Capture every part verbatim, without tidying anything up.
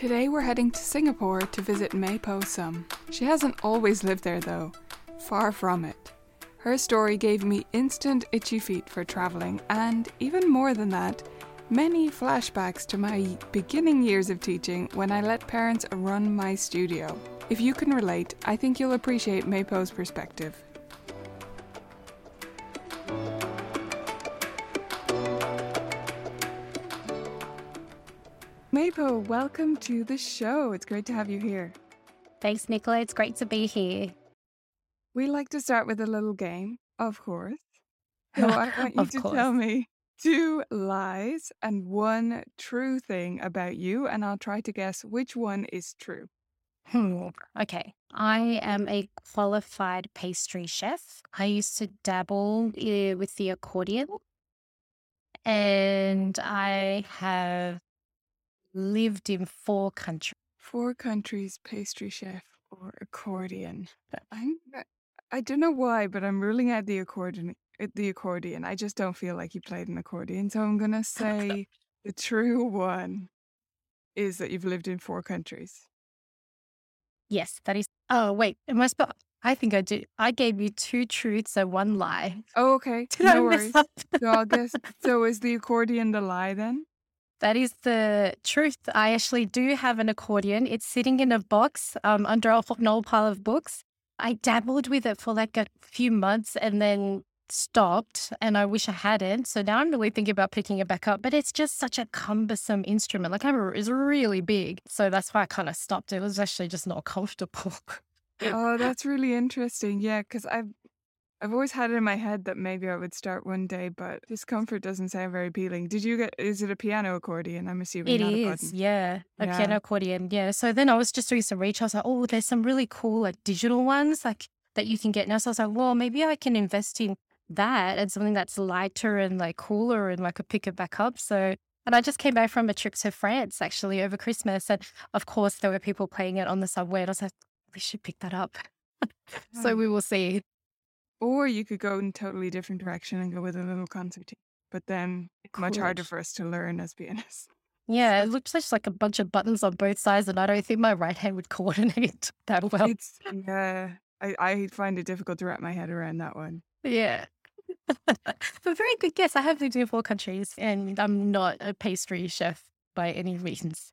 Today we're heading to Singapore to visit Mei Po Sum. She hasn't always lived there though. Far from it. Her story gave me instant itchy feet for traveling and, even more than that, many flashbacks to my beginning years of teaching when I let parents run my studio. If you can relate, I think you'll appreciate Mei Po's perspective. Mei Po, welcome to the show. It's great to have you here. Thanks, Nicola. It's great to be here. We like to start with a little game, of course. So I want you to course. tell me two lies and one true thing about you, and I'll try to guess which one is true. Hmm. Okay. I am a qualified pastry chef. I used to dabble uh, with the accordion, and I have lived in four countries. Four countries, pastry chef or accordion. I'm I don't know why, but I'm ruling out the accordion. The accordion. I just don't feel like you played an accordion. So I'm going to say the true one is that you've lived in four countries. Yes, that is. Oh, wait. Am I supposed? I think I do. I gave you two truths and one lie. Oh, okay. Did no I worries. So I'll guess. So is the accordion the lie then? That is the truth. I actually do have an accordion. It's sitting in a box um, under a whole pile of books. I dabbled with it for like a few months and then stopped, and I wish I hadn't. So now I'm really thinking about picking it back up, but it's just such a cumbersome instrument. Like, I'm, it's really big. So that's why I kind of stopped. It was actually just not comfortable. Oh, that's really interesting. Yeah, because I've, I've always had it in my head that maybe I would start one day, but discomfort doesn't sound very appealing. Did you get, is it a piano accordion? I'm assuming it is. Yeah, a yeah. piano accordion. Yeah. So then I was just doing some research. I was like, oh, there's some really cool like digital ones like that you can get now. So I was like, well, maybe I can invest in that and something that's lighter and like cooler and I could pick it back up. So, and I just came back from a trip to France actually over Christmas. And of course there were people playing it on the subway. And I was like, we should pick that up. Yeah. So we will see. Or you could go in a totally different direction and go with a little concertine. But then it's much harder for us to learn as pianists. Yeah, so. It looks just like a bunch of buttons on both sides, and I don't think my right hand would coordinate that well. It's, yeah, I, I find it difficult to wrap my head around that one. Yeah. But very good guess. I have lived in four countries, and I'm not a pastry chef by any means.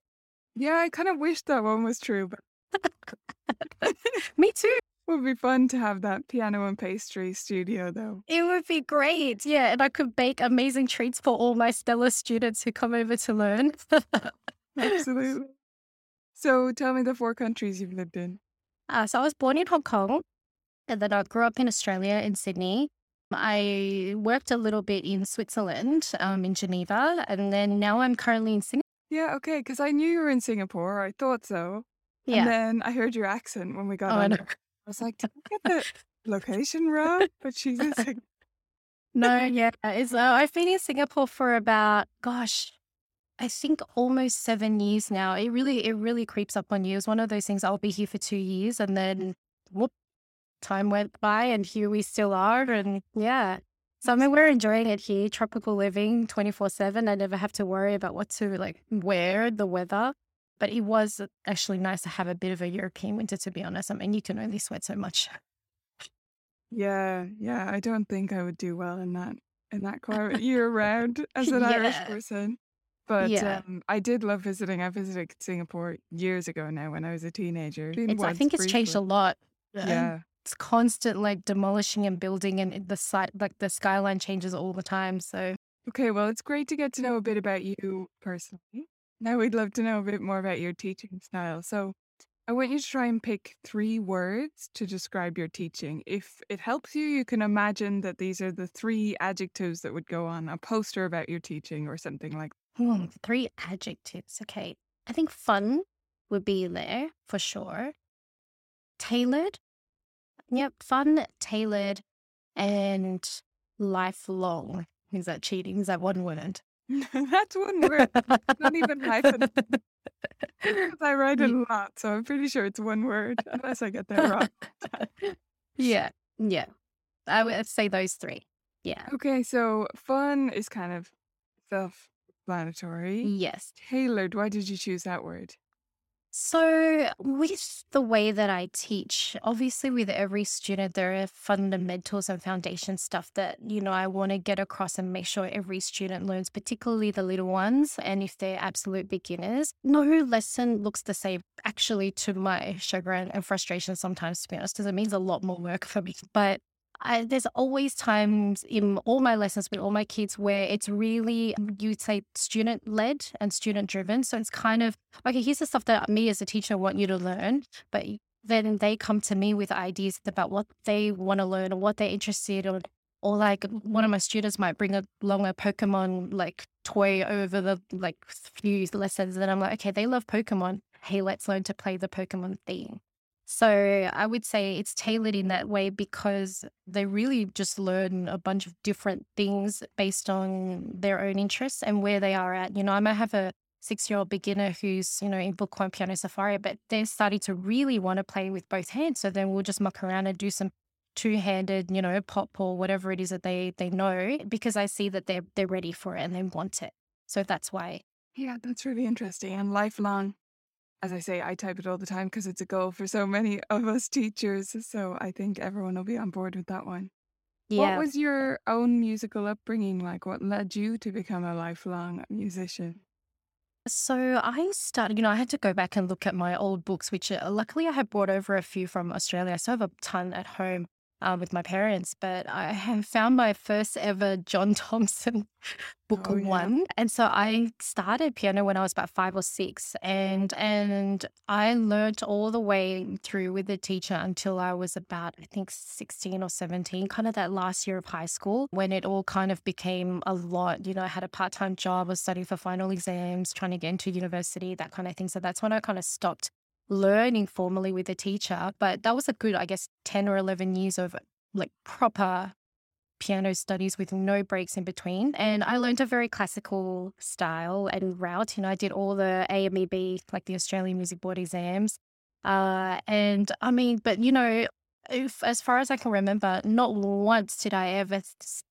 Yeah, I kind of wish that one was true. But me too. Would be fun to have that piano and pastry studio, though. It would be great. Yeah, and I could bake amazing treats for all my stellar students who come over to learn. Absolutely. So tell me the four countries you've lived in. Uh, so I was born in Hong Kong, and then I grew up in Australia, in Sydney. I worked a little bit in Switzerland, um, in Geneva, and then now I'm currently in Singapore. Yeah, okay, because I knew you were in Singapore. I thought so. Yeah. And then I heard your accent when we got oh, on there. I was like, did I get the location wrong? But she's in Singapore. No, yeah. It's, uh, I've been in Singapore for about, gosh, I think almost seven years now. It really, it really creeps up on you. It's one of those things, I'll be here for two years and then, whoop, time went by and here we still are. And yeah, so I mean, we're enjoying it here. Tropical living twenty-four seven. I never have to worry about what to like wear, the weather. But it was actually nice to have a bit of a European winter, to be honest. I mean, you can only sweat so much. Yeah, yeah. I don't think I would do well in that in that climate year round as an yeah. Irish person. But yeah. um, I did love visiting. I visited Singapore years ago now when I was a teenager. It's, I think it's briefly. changed a lot. Yeah. yeah. It's constant like demolishing and building, and the site, like the skyline changes all the time. So okay, well, it's great to get to know a bit about you personally. Now we'd love to know a bit more about your teaching style. So I want you to try and pick three words to describe your teaching. If it helps you, you can imagine that these are the three adjectives that would go on a poster about your teaching or something like that. Hmm, three adjectives. Okay. I think fun would be there for sure. Tailored. Yep. Fun, tailored, and lifelong. Is that cheating? Is that one word? That's one word. Not even hyphen. I write it a lot, so I'm pretty sure it's one word, unless I get that wrong. yeah, yeah. I would say those three. Yeah. Okay, so fun is kind of self-explanatory. Yes. Tailored. Why did you choose that word? So with the way that I teach, obviously with every student, there are fundamentals and foundation stuff that, you know, I want to get across and make sure every student learns, particularly the little ones. And if they're absolute beginners, no lesson looks the same, actually, to my chagrin and frustration sometimes, to be honest, because it means a lot more work for me. But I, there's always times in all my lessons with all my kids where it's really, you'd say, student-led and student-driven. So it's kind of, okay, here's the stuff that me as a teacher want you to learn, but then they come to me with ideas about what they want to learn or what they're interested in. Or like one of my students might bring along a Pokemon like toy over the like few lessons. And I'm like, okay, they love Pokemon. Hey, let's learn to play the Pokemon theme. So I would say it's tailored in that way because they really just learn a bunch of different things based on their own interests and where they are at. You know, I might have a six-year-old beginner who's, you know, in book one Piano Safari, but they're starting to really want to play with both hands. So then we'll just muck around and do some two-handed, you know, pop or whatever it is that they they know, because I see that they're they're ready for it and they want it. So that's why. Yeah, that's really interesting and lifelong. As I say, I type it all the time because it's a goal for so many of us teachers. So I think everyone will be on board with that one. Yeah. What was your own musical upbringing like? What led you to become a lifelong musician? So I started, you know, I had to go back and look at my old books, which uh, luckily I had brought over a few from Australia. I still have a ton at home uh, with my parents, but I have found my first ever John Thompson book oh, yeah. one. And so I started piano when I was about five or six, and and I learned all the way through with the teacher until I was about, I think, sixteen or seventeen, kind of that last year of high school when it all kind of became a lot. You know, I had a part-time job, I was studying for final exams, trying to get into university, that kind of thing. So that's when I kind of stopped learning formally with the teacher. But that was a good, I guess, ten or eleven years of like proper piano studies with no breaks in between. And I learned a very classical style and route. You know, I did all the A M E B, like the Australian Music Board exams. Uh, and I mean, but you know, if, as far as I can remember, not once did I ever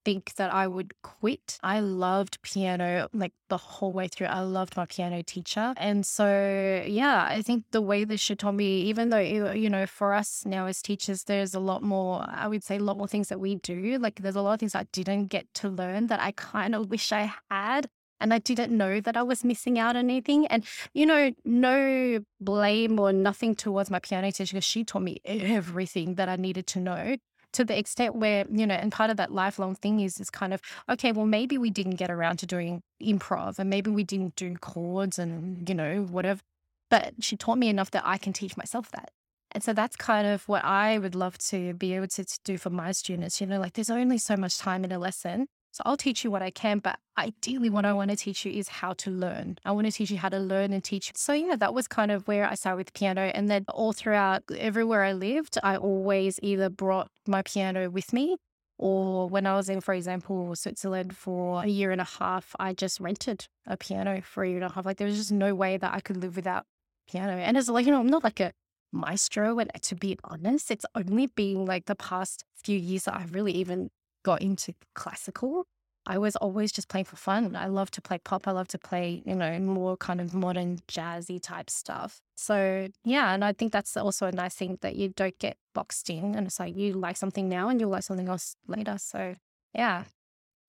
think that I would quit. I loved piano like the whole way through. I loved my piano teacher. And so, yeah, I think the way that she taught me, even though, you know, for us now as teachers, there's a lot more, I would say a lot more things that we do. Like there's a lot of things I didn't get to learn that I kind of wish I had. And I didn't know that I was missing out on anything. And, you know, no blame or nothing towards my piano teacher, because she taught me everything that I needed to know, to the extent where, you know, and part of that lifelong thing is is kind of, okay, well, maybe we didn't get around to doing improv and maybe we didn't do chords and, you know, whatever. But she taught me enough that I can teach myself that. And so that's kind of what I would love to be able to, to do for my students. You know, like there's only so much time in a lesson. So I'll teach you what I can, but ideally what I want to teach you is how to learn. I want to teach you how to learn and teach. So yeah, that was kind of where I started with piano. And then all throughout, everywhere I lived, I always either brought my piano with me, or when I was in, for example, Switzerland for a year and a half, I just rented a piano for a year and a half. Like there was just no way that I could live without piano. And it's like, you know, I'm not like a maestro. And to be honest, it's only been like the past few years that I've really even got into classical. I was always just playing for fun. I love to play pop. I love to play, you know, more kind of modern jazzy type stuff. So yeah, and I think that's also a nice thing that you don't get boxed in, and it's like you like something now and you'll like something else later. So yeah.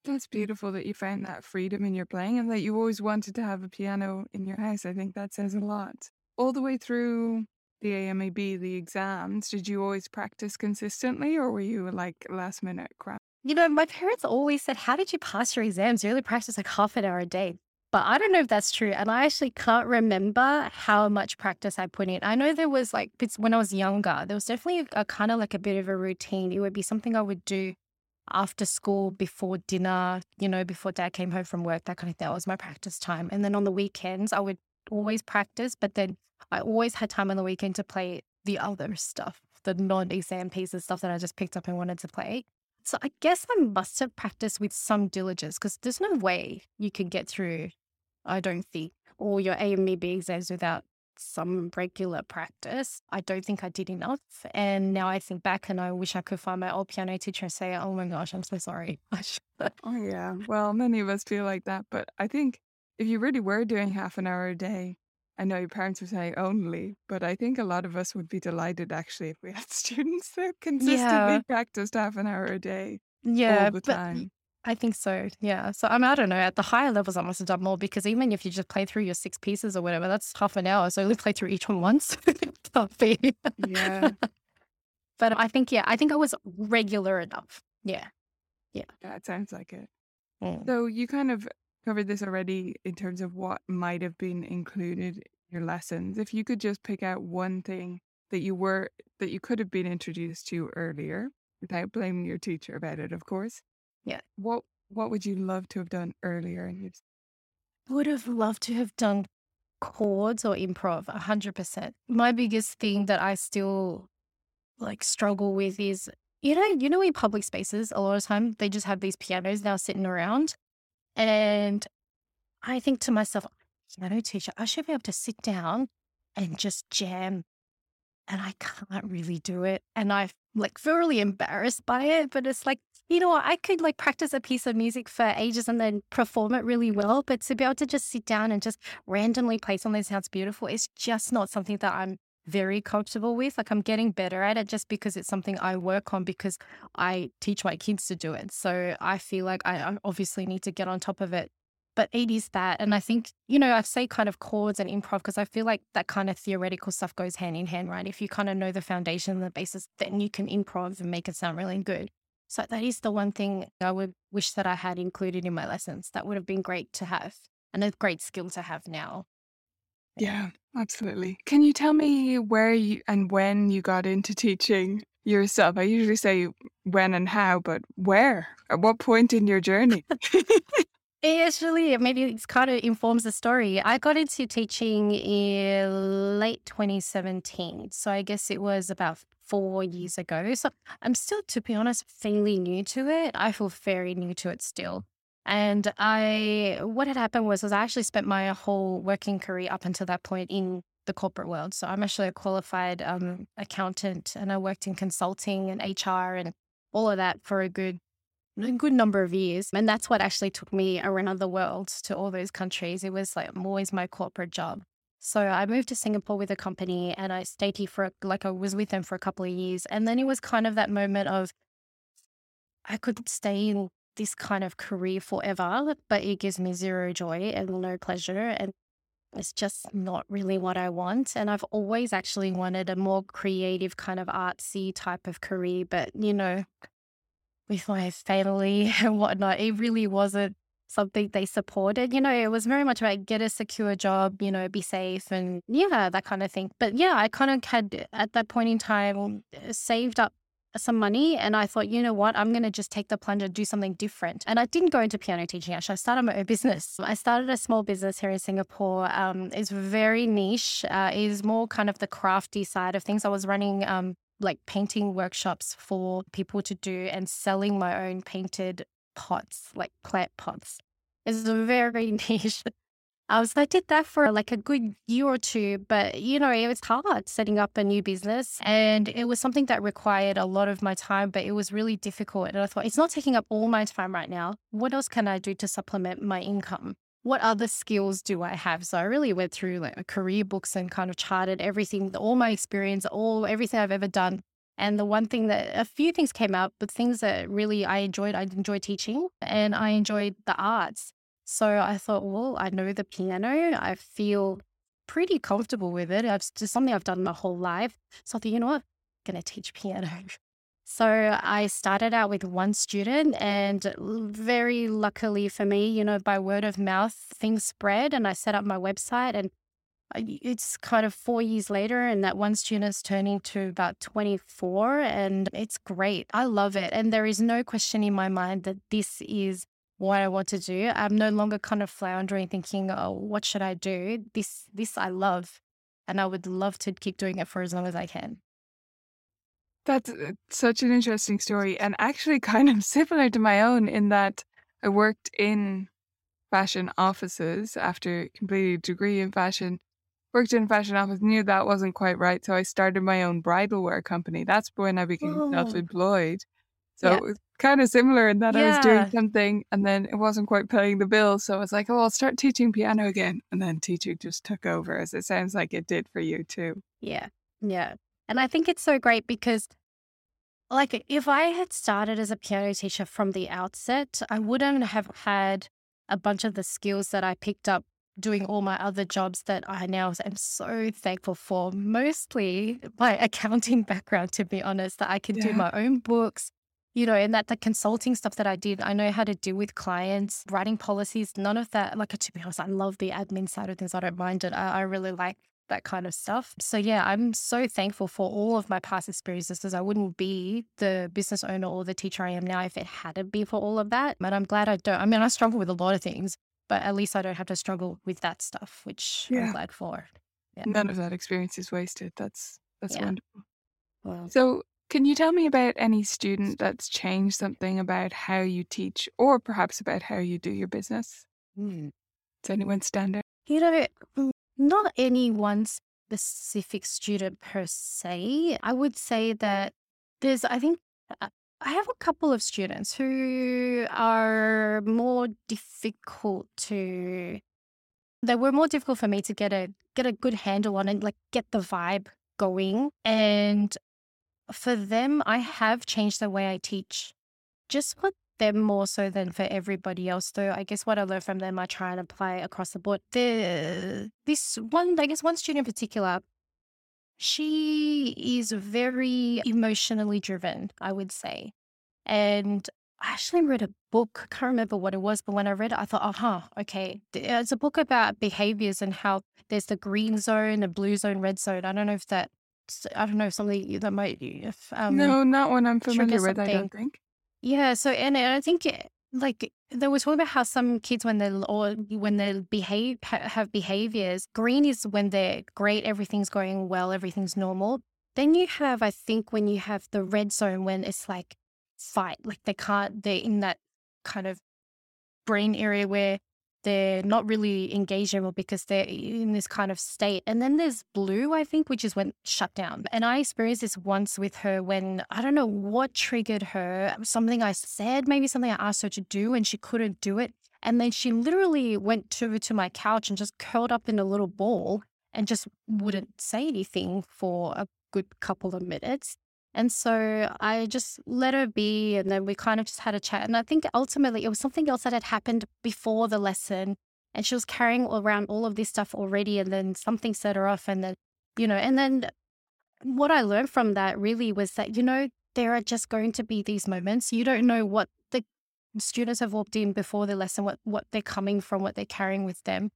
That's beautiful that you found that freedom in your playing and that you always wanted to have a piano in your house. I think that says a lot. All the way through the A M E B, the exams, did you always practice consistently, or were you like last minute crap? You know, my parents always said, how did you pass your exams? You only practice like half an hour a day. But I don't know if that's true. And I actually can't remember how much practice I put in. I know there was like, when I was younger, there was definitely a, a kind of like a bit of a routine. It would be something I would do after school, before dinner, you know, before dad came home from work, that kind of thing. That was my practice time. And then on the weekends, I would always practice. But then I always had time on the weekend to play the other stuff, the non-exam pieces, stuff that I just picked up and wanted to play. So I guess I must have practiced with some diligence, because there's no way you can get through, I don't think, all your A M E B exams without some regular practice. I don't think I did enough. And now I think back and I wish I could find my old piano teacher and say, oh my gosh, I'm so sorry. Oh yeah. Well, many of us feel like that. But I think if you really were doing half an hour a day, I know your parents were saying only, but I think a lot of us would be delighted actually if we had students that consistently yeah. practiced half an hour a day. Yeah, all the but time. I think so. Yeah. So I mean, I don't know. At the higher levels, I must have done more because even if you just play through your six pieces or whatever, that's half an hour. So only play through each one once. Yeah. But I think, yeah, I think I was regular enough. Yeah. Yeah. Yeah, it sounds like it. Mm. So you kind of covered this already in terms of what might have been included in your lessons. If you could just pick out one thing that you were, that you could have been introduced to earlier without blaming your teacher about it, of course. Yeah. What, what would you love to have done earlier? And I would have loved to have done chords or improv, one hundred percent. My biggest thing that I still like struggle with is, you know, you know, in public spaces, a lot of time they just have these pianos now sitting around. And I think to myself, piano teacher, I should be able to sit down and just jam. And I can't really do it. And I like feel really embarrassed by it, but it's like, you know what, I could like practice a piece of music for ages and then perform it really well. But to be able to just sit down and just randomly play something that sounds beautiful, it's just not something that I'm very comfortable with. Like I'm getting better at it just because it's something I work on because I teach my kids to do it. So I feel like I obviously need to get on top of it, but it is that. And I think, you know, I say kind of chords and improv because I feel like that kind of theoretical stuff goes hand in hand, right? If you kind of know the foundation and the basis, then you can improv and make it sound really good. So that is the one thing I would wish that I had included in my lessons. That would have been great to have and a great skill to have now. Yeah, absolutely. Can you tell me where you and when you got into teaching yourself? I usually say when and how, but where? At what point in your journey? Actually, maybe it kind of informs the story. I got into teaching in late twenty seventeen. So I guess it was about four years ago. So I'm still, to be honest, fairly new to it. I feel very new to it still. And I, what had happened was, was I actually spent my whole working career up until that point in the corporate world. So I'm actually a qualified um, accountant, and I worked in consulting and H R and all of that for a good, a good number of years. And that's what actually took me around the world to all those countries. It was like always my corporate job. So I moved to Singapore with a company, and I stayed here for like I was with them for a couple of years. And then it was kind of that moment of I could stay in this kind of career forever, but it gives me zero joy and no pleasure. And it's just not really what I want. And I've always actually wanted a more creative kind of artsy type of career. But, you know, with my family and whatnot, it really wasn't something they supported. You know, it was very much about get a secure job, you know, be safe and yeah, that kind of thing. But yeah, I kind of had at that point in time saved up some money, and I thought, you know what, I'm going to just take the plunge and do something different. And I didn't go into piano teaching, actually. I started my own business. I started a small business here in Singapore. Um, it's very niche. Uh, it is more kind of the crafty side of things. I was running um, like painting workshops for people to do and selling my own painted pots, like plant pots. It's very niche. I was I did that for like a good year or two, but you know, it was hard setting up a new business, and it was something that required a lot of my time, but it was really difficult. And I thought, it's not taking up all my time right now. What else can I do to supplement my income? What other skills do I have? So I really went through like career books and kind of charted everything, all my experience, all everything I've ever done. And the one thing that a few things came out, but things that really I enjoyed, I enjoyed teaching and I enjoyed the arts. So I thought, well, I know the piano. I feel pretty comfortable with it. It's just something I've done my whole life. So I thought, you know what, I'm going to teach piano. So I started out with one student, and very luckily for me, you know, by word of mouth, things spread, and I set up my website, and it's kind of four years later, and that one student's turning to about twenty-four, and it's great. I love it. And there is no question in my mind that this is what I want to do. I'm no longer kind of floundering thinking, oh, what should I do? This, this I love, and I would love to keep doing it for as long as I can. That's such an interesting story, and actually kind of similar to my own in that I worked in fashion offices after completing a degree in fashion, worked in fashion office, knew that wasn't quite right. So I started my own bridal wear company. That's when I became oh. self-employed. So yeah. It was kind of similar in that yeah. I was doing something and then it wasn't quite paying the bill. So I was like, oh, I'll start teaching piano again. And then teaching just took over, as it sounds like it did for you too. Yeah. Yeah. And I think it's so great because, like, if I had started as a piano teacher from the outset, I wouldn't have had a bunch of the skills that I picked up doing all my other jobs that I now am so thankful for, mostly my accounting background, to be honest, that I can yeah. do my own books, you know, and that the consulting stuff that I did, I know how to deal with clients, writing policies, none of that. Like, to be honest, I love the admin side of things. I don't mind it. I, I really like that kind of stuff. So yeah, I'm so thankful for all of my past experiences, because I wouldn't be the business owner or the teacher I am now if it hadn't been for all of that. But I'm glad I don't. I mean, I struggle with a lot of things, but at least I don't have to struggle with that stuff, which yeah. I'm glad for. Yeah. None of that experience is wasted. That's that's yeah. wonderful. Well, so can you tell me about any student that's changed something about how you teach, or perhaps about how you do your business? Mm. Does anyone stand out? You know, not any one specific student per se. I would say that there's, I think, I have a couple of students who are more difficult to, they were more difficult for me to get a, get a good handle on and like get the vibe going. And for them, I have changed the way I teach just for them more so than for everybody else. Though I guess what I learned from them, I try and apply across the board. The, this one, I guess one student in particular, she is very emotionally driven, I would say. And I actually read a book, I can't remember what it was, but when I read it, I thought, oh, huh, okay. It's a book about behaviors and how there's the green zone, the blue zone, red zone. I don't know if that, I don't know, something that might, if, um, no, not one I'm familiar with, I don't think. Yeah. So, and I think it, like they were talking about how some kids, when they or when they behave ha- have behaviors, green is when they're great, everything's going well, everything's normal. Then you have, I think, when you have the red zone, when it's like fight, like they can't, they're in that kind of brain area where they're not really engaged anymore because they're in this kind of state. And then there's blue, I think, which is when shut down. And I experienced this once with her when, I don't know what triggered her, something I said, maybe something I asked her to do and she couldn't do it. And then she literally went to, to my couch and just curled up in a little ball and just wouldn't say anything for a good couple of minutes. And so I just let her be, and then we kind of just had a chat. And I think ultimately it was something else that had happened before the lesson, and she was carrying around all of this stuff already, and then something set her off. And then, you know, and then what I learned from that really was that, you know, there are just going to be these moments. You don't know what the students have walked in before the lesson, what, what they're coming from, what they're carrying with them.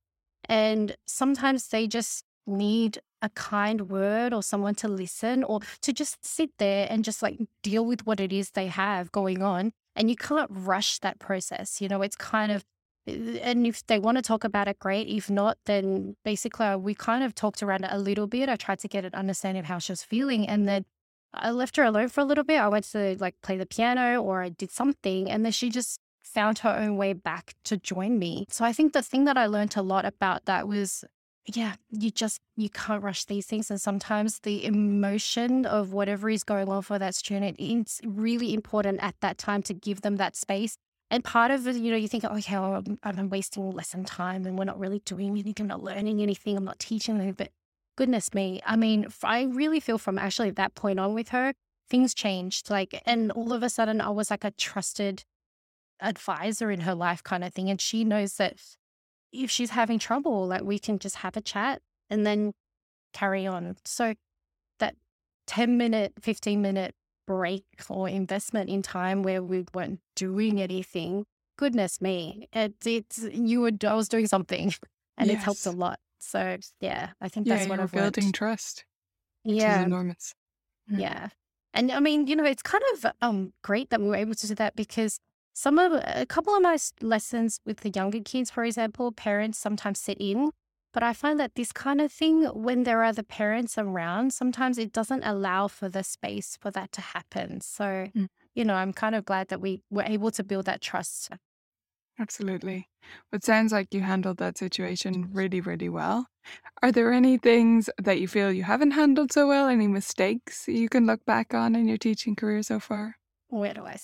And sometimes they just need a kind word or someone to listen, or to just sit there and just like deal with what it is they have going on. And you can't rush that process. You know, it's kind of, and if they want to talk about it, great. If not, then basically we kind of talked around it a little bit. I tried to get an understanding of how she was feeling, and then I left her alone for a little bit. I went to like play the piano or I did something, and then she just found her own way back to join me. So I think the thing that I learned a lot about that was, yeah, you just, you can't rush these things. And sometimes the emotion of whatever is going on for that student, it's really important at that time to give them that space. And part of it, you know, you think, okay, well, I'm wasting lesson time and we're not really doing anything, I'm not learning anything, I'm not teaching anything. But goodness me, I mean, I really feel from actually that point on with her, things changed. Like, and all of a sudden I was like a trusted advisor in her life kind of thing. And she knows that if she's having trouble, like we can just have a chat and then carry on. So that ten minute, fifteen minute break or investment in time where we weren't doing anything, goodness me, it, it's, you were, I was doing something, and yes. It's helped a lot. So yeah, I think that's yeah, what I've learned. Building trust. Yeah. Which is enormous. Yeah. And I mean, you know, it's kind of um great that we were able to do that, because Some of a couple of my lessons with the younger kids, for example, parents sometimes sit in, but I find that this kind of thing, when there are the parents around, sometimes it doesn't allow for the space for that to happen. So, mm. you know, I'm kind of glad that we were able to build that trust. Absolutely. Well, it sounds like you handled that situation really, really well. Are there any things that you feel you haven't handled so well? Any mistakes you can look back on in your teaching career so far? where do I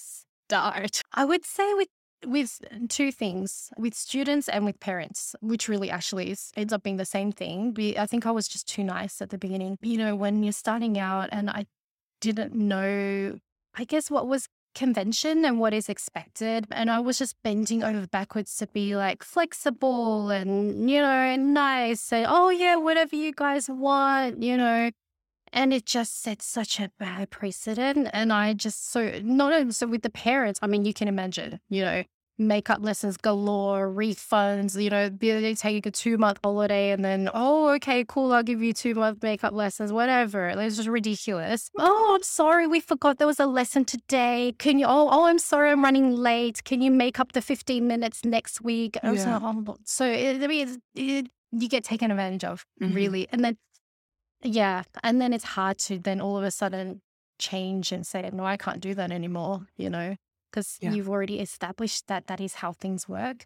start? I would say with with two things, with students and with parents, which really actually is, ends up being the same thing. I think I was just too nice at the beginning. You know, when you're starting out and I didn't know, I guess, what was convention and what is expected. And I was just bending over backwards to be like flexible and, you know, nice and, oh yeah, whatever you guys want, you know. And it just set such a bad precedent. And I just, so not only, so with the parents, I mean, you can imagine, you know, makeup lessons galore, refunds, you know, they're taking a two month holiday and then, oh, okay, cool, I'll give you two month makeup lessons, whatever. It was just ridiculous. Oh, I'm sorry, we forgot there was a lesson today. Can you, oh, oh I'm sorry, I'm running late. Can you make up the fifteen minutes next week? And yeah. I was like, oh, so it, I mean, it, it, you get taken advantage of, mm-hmm. really. And then, yeah. And then it's hard to then all of a sudden change and say, no, I can't do that anymore, you know, because yeah. you've already established that that is how things work.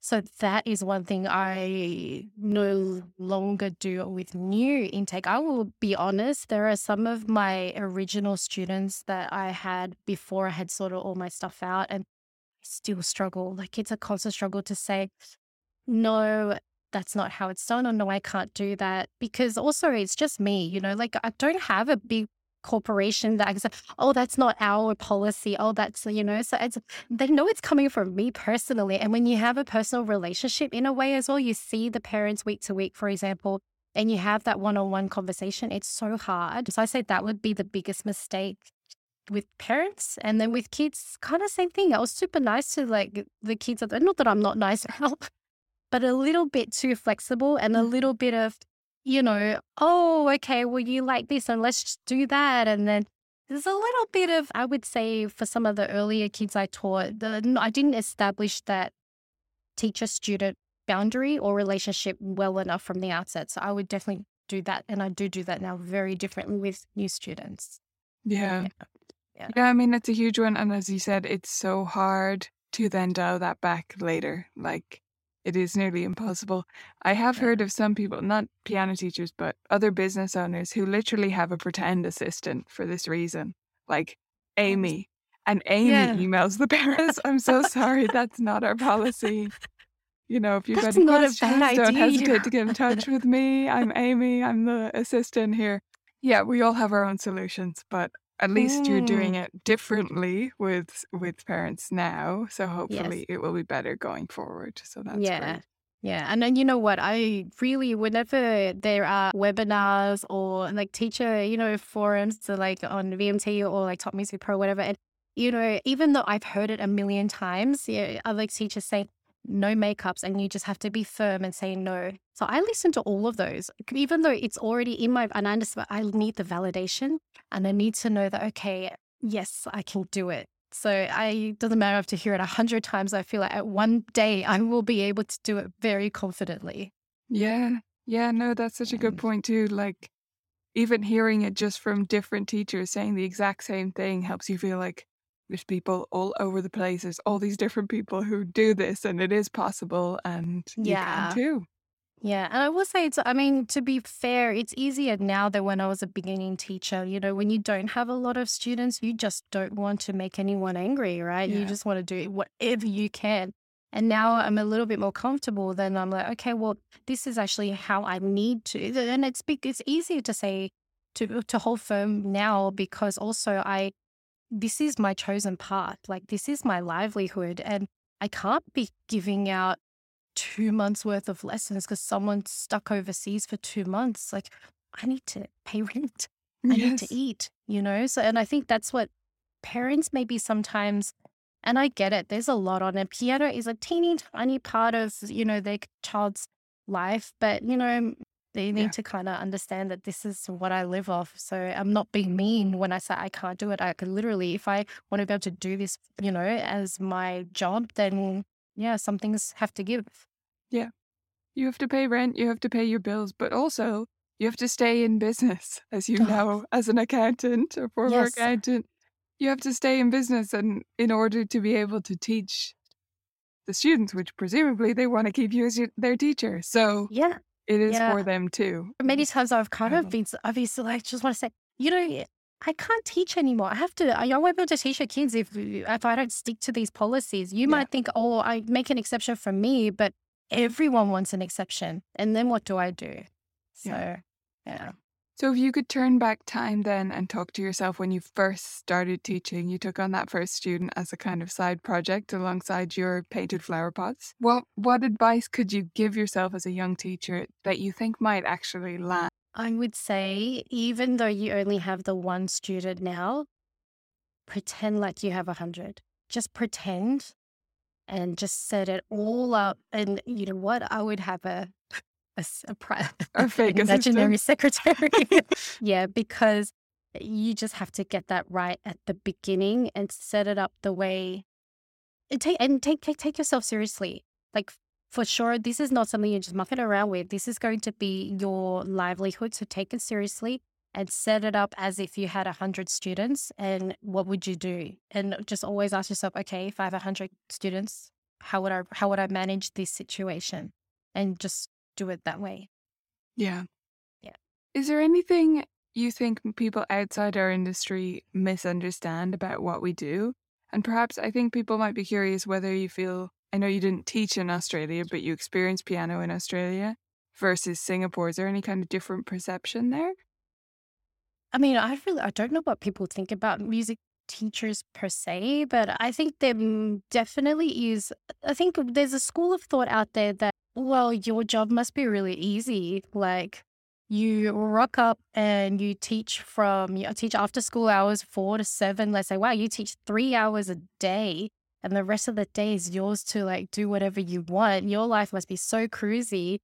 So that is one thing I no longer do with new intake. I will be honest, there are some of my original students that I had before I had sorted all my stuff out, and I still struggle. Like, it's a constant struggle to say, no, that's not how it's done, or no, I can't do that. Because also it's just me, you know, like I don't have a big corporation that I can say, oh, that's not our policy. Oh, that's, you know, so it's, they know it's coming from me personally. And when you have a personal relationship in a way as well, you see the parents week to week, for example, and you have that one-on-one conversation, it's so hard. So I say that would be the biggest mistake with parents. And then with kids, kind of same thing. I was super nice to like the kids. Not that I'm not nice now, but a little bit too flexible and a little bit of, you know, oh, okay, well, you like this and let's just do that. And then there's a little bit of, I would say for some of the earlier kids I taught, the, I didn't establish that teacher-student boundary or relationship well enough from the outset. So I would definitely do that. And I do do that now very differently with new students. Yeah. Yeah, yeah I mean, it's a huge one. And as you said, it's so hard to then dial that back later. Like, it is nearly impossible. I have yeah. heard of some people, not piano teachers, but other business owners who literally have a pretend assistant for this reason, like Amy. And Amy yeah. emails the parents, I'm so sorry, that's not our policy. You know, if you've that's got any questions, don't hesitate to get in touch with me. I'm Amy, I'm the assistant here. Yeah, we all have our own solutions, but at least mm. you're doing it differently with with parents now. So hopefully yes. it will be better going forward. So that's yeah. great. Yeah. And then, you know what, I really, whenever there are webinars or like teacher, you know, forums to like on V M T or like Top Music Pro, whatever. And, you know, even though I've heard it a million times, yeah, other teachers say no makeups and you just have to be firm and say no. So I listen to all of those, even though it's already in my, and I understand I need the validation and I need to know that, okay, yes, I can do it. So I doesn't matter if to hear it a hundred times. I feel like at one day I will be able to do it very confidently. Yeah. Yeah. No, that's such a good point too. Like even hearing it just from different teachers saying the exact same thing helps you feel like there's people all over the place. There's all these different people who do this and it is possible and yeah. you can too. Yeah. And I will say, it's, I mean, to be fair, it's easier now than when I was a beginning teacher. You know, when you don't have a lot of students, you just don't want to make anyone angry, right? Yeah. You just want to do whatever you can. And now I'm a little bit more comfortable. Then I'm like, okay, well, this is actually how I need to. And it's it's easier to say, to to hold firm now because also I, this is my chosen path. Like, this is my livelihood. And I can't be giving out two months worth of lessons because someone's stuck overseas for two months. Like, I need to pay rent. I yes. need to eat, you know? So, and I think that's what parents maybe sometimes, and I get it, there's a lot on it. Piano is a teeny tiny part of, you know, their child's life, but, you know, they need yeah. to kind of understand that this is what I live off. So I'm not being mean when I say I can't do it. I could literally, if I want to be able to do this, you know, as my job, then yeah, some things have to give. Yeah. You have to pay rent, you have to pay your bills, but also you have to stay in business, as you know, as an accountant or former yes. accountant. You have to stay in business and in order to be able to teach the students, which presumably they want to keep you as their teacher. So yeah. It is yeah. for them too. Many times I've kind of been, I've used to like, just want to say, you know, I can't teach anymore. I have to, I won't be able to teach your kids if if I don't stick to these policies. You yeah. might think, oh, I make an exception for me, but everyone wants an exception. And then what do I do? So, yeah. yeah. So if you could turn back time then and talk to yourself when you first started teaching, you took on that first student as a kind of side project alongside your painted flower pots. What, what advice could you give yourself as a young teacher that you think might actually land? I would say, even though you only have the one student now, pretend like you have a hundred. Just pretend and just set it all up. And you know what? I would have a a, a, pri- a fake imaginary secretary. Yeah, because you just have to get that right at the beginning and set it up the way. And take and take take, take yourself seriously. Like, for sure, this is not something you just muck it around with. This is going to be your livelihood. So take it seriously and set it up as if you had one hundred students. And what would you do? And just always ask yourself, okay, if I have one hundred students, how would I how would I manage this situation? And just do it that way. Yeah. Yeah. Is there anything you think people outside our industry misunderstand about what we do? And perhaps I think people might be curious whether you feel, I know you didn't teach in Australia, but you experienced piano in Australia versus Singapore. Is there any kind of different perception there? I mean, I really, I don't know what people think about music teachers per se, but I think there definitely is, I think there's a school of thought out there that, well, your job must be really easy. Like, you rock up and you teach from, you teach after school hours, four to seven. Let's say, wow, you teach three hours a day. And the rest of the day is yours to like do whatever you want. Your life must be so cruisy.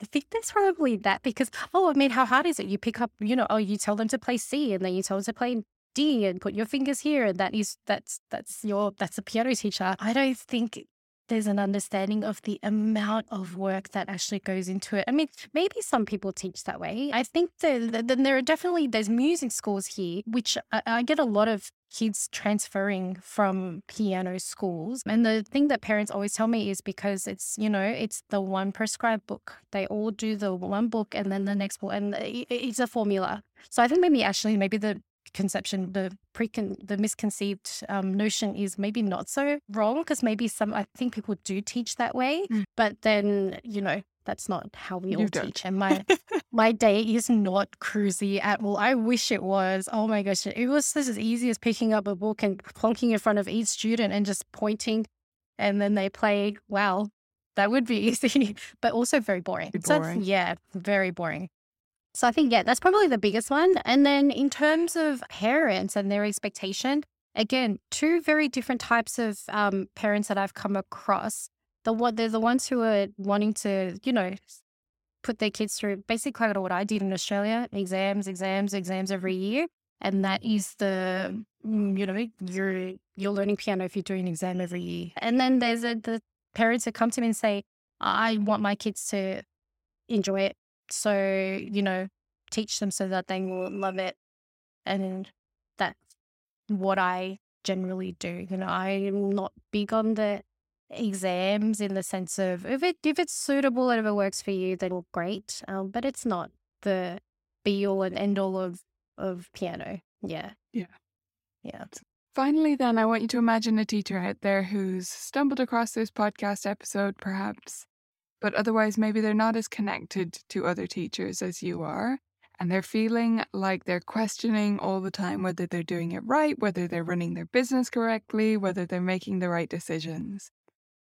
I think that's probably that because, oh, I mean, how hard is it? You pick up, you know, oh, you tell them to play C and then you tell them to play D and put your fingers here. And that is, that's, that's your, that's a piano teacher. I don't think there's an understanding of the amount of work that actually goes into it. I mean, maybe some people teach that way. I think that then there are definitely, there's music schools here, which I, I get a lot of kids transferring from piano schools. And the thing that parents always tell me is because it's, you know, it's the one prescribed book. They all do the one book and then the next book, and it's a formula. So I think maybe actually maybe the conception, the precon, the misconceived um, notion is maybe not so wrong, because maybe some, I think people do teach that way, mm. but then, you know, that's not how we all you teach. Don't. And my my day is not cruisy at all. I wish it was. Oh my gosh. It was just as easy as picking up a book and plonking in front of each student and just pointing and then they play. Wow, that would be easy, but also very boring. boring. So, yeah, very boring. So I think, yeah, that's probably the biggest one. And then in terms of parents and their expectation, again, two very different types of um, parents that I've come across. The what they're the ones who are wanting to, you know, put their kids through basically kind of what I did in Australia, exams, exams, exams every year. And that is the, you know, you're, you're learning piano if you do an exam every year. And then there's a, the parents who come to me and say, I want my kids to enjoy it. So, you know, teach them so that they will love it. And that's what I generally do. You know, I'm not big on the exams in the sense of if it if it's suitable and if it works for you, then great. Um, but it's not the be all and end all of of piano. Yeah. Yeah. Yeah. Finally, then, I want you to imagine a teacher out there who's stumbled across this podcast episode, perhaps, but otherwise maybe they're not as connected to other teachers as you are, and they're feeling like they're questioning all the time whether they're doing it right, whether they're running their business correctly, whether they're making the right decisions.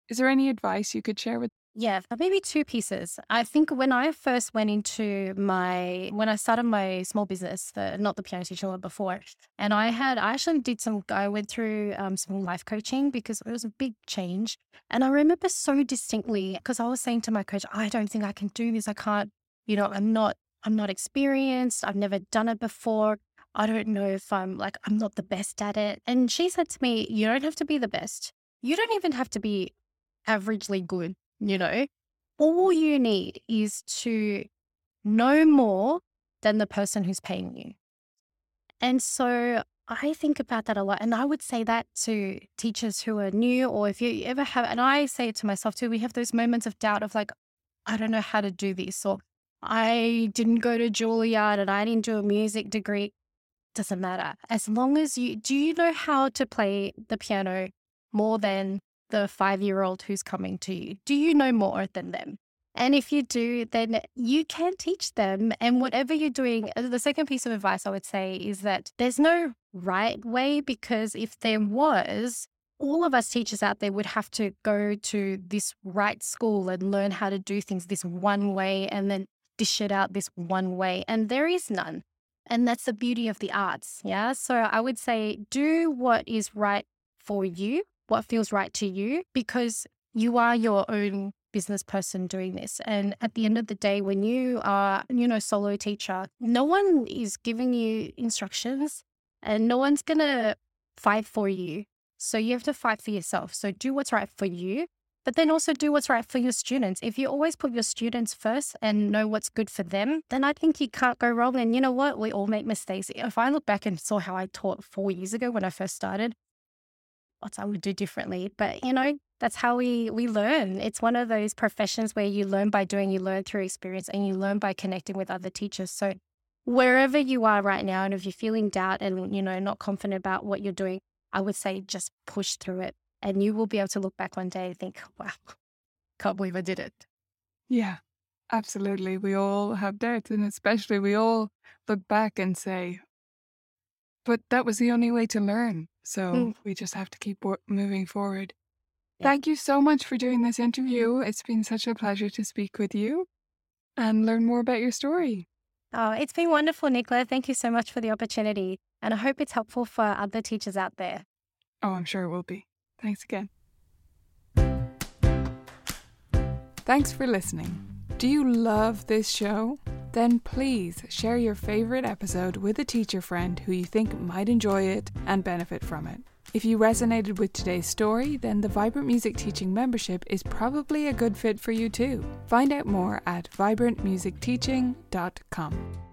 Is there any advice you could share with? Yeah, maybe two pieces. I think when I first went into my, when I started my small business, the, not the piano teacher one before, and I had, I actually did some, I went through um, some life coaching because it was a big change. And I remember so distinctly because I was saying to my coach, I don't think I can do this. I can't, you know, I'm not, I'm not experienced. I've never done it before. I don't know if I'm like, I'm not the best at it. And she said to me, you don't have to be the best. You don't even have to be averagely good, you know, all you need is to know more than the person who's paying you. And so I think about that a lot. And I would say that to teachers who are new, or if you ever have, and I say it to myself too, we have those moments of doubt of like, I don't know how to do this, or I didn't go to Juilliard and I didn't do a music degree. doesn't matter. As long as you, do you know how to play the piano more than the five-year-old who's coming to you? Do you know more than them? And if you do, then you can teach them. And whatever you're doing, the second piece of advice I would say is that there's no right way, because if there was, all of us teachers out there would have to go to this right school and learn how to do things this one way and then dish it out this one way. And there is none. And that's the beauty of the arts. Yeah. So I would say do what is right for you, what feels right to you, because you are your own business person doing this. And at the end of the day, when you are, you know, solo teacher, no one is giving you instructions and no one's going to fight for you. So you have to fight for yourself. So do what's right for you, but then also do what's right for your students. If you always put your students first and know what's good for them, then I think you can't go wrong. And you know what? We all make mistakes. If I look back and saw how I taught four years ago when I first started, what I would do differently. But, you know, that's how we, we learn. It's one of those professions where you learn by doing, you learn through experience, and you learn by connecting with other teachers. So wherever you are right now, and if you're feeling doubt and, you know, not confident about what you're doing, I would say just push through it. And you will be able to look back one day and think, wow, can't believe I did it. Yeah, absolutely. We all have doubts, and especially we all look back and say, but that was the only way to learn. So mm. we just have to keep moving forward. Yeah. Thank you so much for doing this interview. It's been such a pleasure to speak with you and learn more about your story. Oh, it's been wonderful, Nicola. Thank you so much for the opportunity. And I hope it's helpful for other teachers out there. Oh, I'm sure it will be. Thanks again. Thanks for listening. Do you love this show? Then please share your favorite episode with a teacher friend who you think might enjoy it and benefit from it. If you resonated with today's story, then the Vibrant Music Teaching membership is probably a good fit for you too. Find out more at vibrant music teaching dot com.